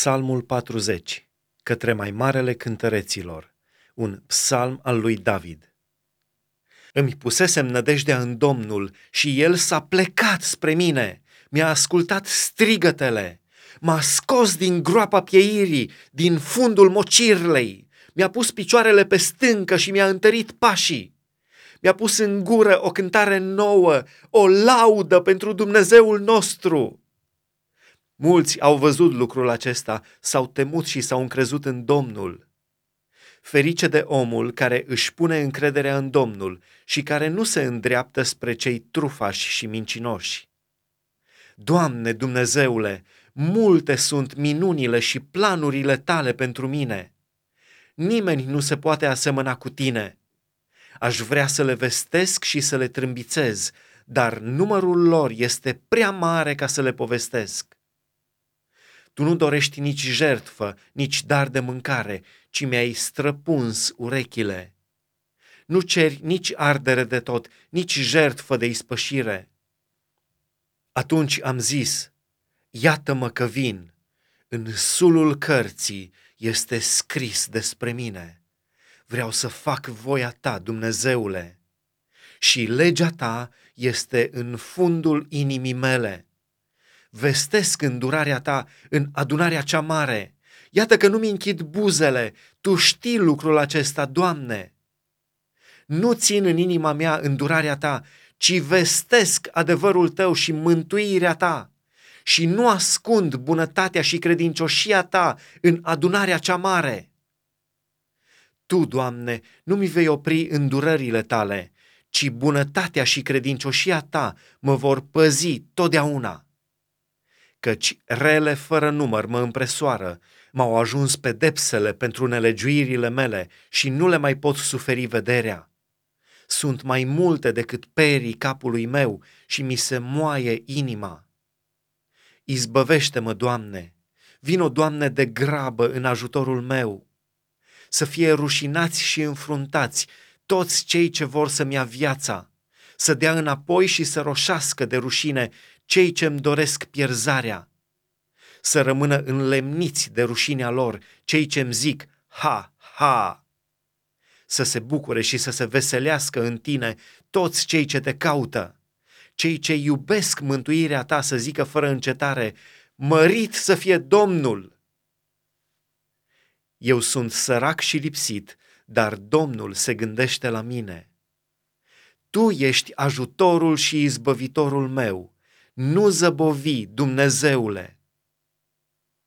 Psalmul 40, către mai marele cântăreților, un psalm al lui David. Îmi pusesem nădejdea în Domnul și El s-a plecat spre mine, mi-a ascultat strigătele, m-a scos din groapa pieirii, din fundul mocirlei, mi-a pus picioarele pe stâncă și mi-a întărit pașii. Mi-a pus în gură o cântare nouă, o laudă pentru Dumnezeul nostru. Mulți au văzut lucrul acesta, s-au temut și s-au încrezut în Domnul. Ferice de omul care își pune încrederea în Domnul și care nu se îndreaptă spre cei trufași și mincinoși. Doamne Dumnezeule, multe sunt minunile și planurile Tale pentru mine. Nimeni nu se poate asemăna cu Tine. Aș vrea să le vestesc și să le trâmbițez, dar numărul lor este prea mare ca să le povestesc. Tu nu dorești nici jertfă, nici dar de mâncare, ci mi-ai străpuns urechile. Nu ceri nici ardere de tot, nici jertfă de ispășire. Atunci am zis, iată-mă că vin, în sulul cărții este scris despre mine. Vreau să fac voia Ta, Dumnezeule, și legea Ta este în fundul inimii mele. Vestesc îndurarea Ta în adunarea cea mare. Iată că nu-mi închid buzele, Tu știi lucrul acesta, Doamne. Nu țin în inima mea îndurarea Ta, ci vestesc adevărul Tău și mântuirea Ta și nu ascund bunătatea și credincioșia Ta în adunarea cea mare. Tu, Doamne, nu mi vei opri îndurările Tale, ci bunătatea și credincioșia Ta mă vor păzi totdeauna. Căci rele fără număr mă împresoară, m-au ajuns pedepsele pentru nelegiuirile mele și nu le mai pot suferi vederea. Sunt mai multe decât perii capului meu și mi se moaie inima. Izbăvește-mă, Doamne! Vino, Doamne, de grabă în ajutorul meu! Să fie rușinați și înfruntați toți cei ce vor să-mi ia viața, să dea înapoi și să roșească de rușine cei ce-mi doresc pierzarea, să rămână înlemniți de rușinea lor cei ce-mi zic ha, ha, să se bucure și să se veselească în Tine toți cei ce Te caută, cei ce iubesc mântuirea Ta să zică fără încetare, mărit să fie Domnul! Eu sunt sărac și lipsit, dar Domnul se gândește la mine. Tu ești ajutorul și izbăvitorul meu. Nu zăbovi, Dumnezeule!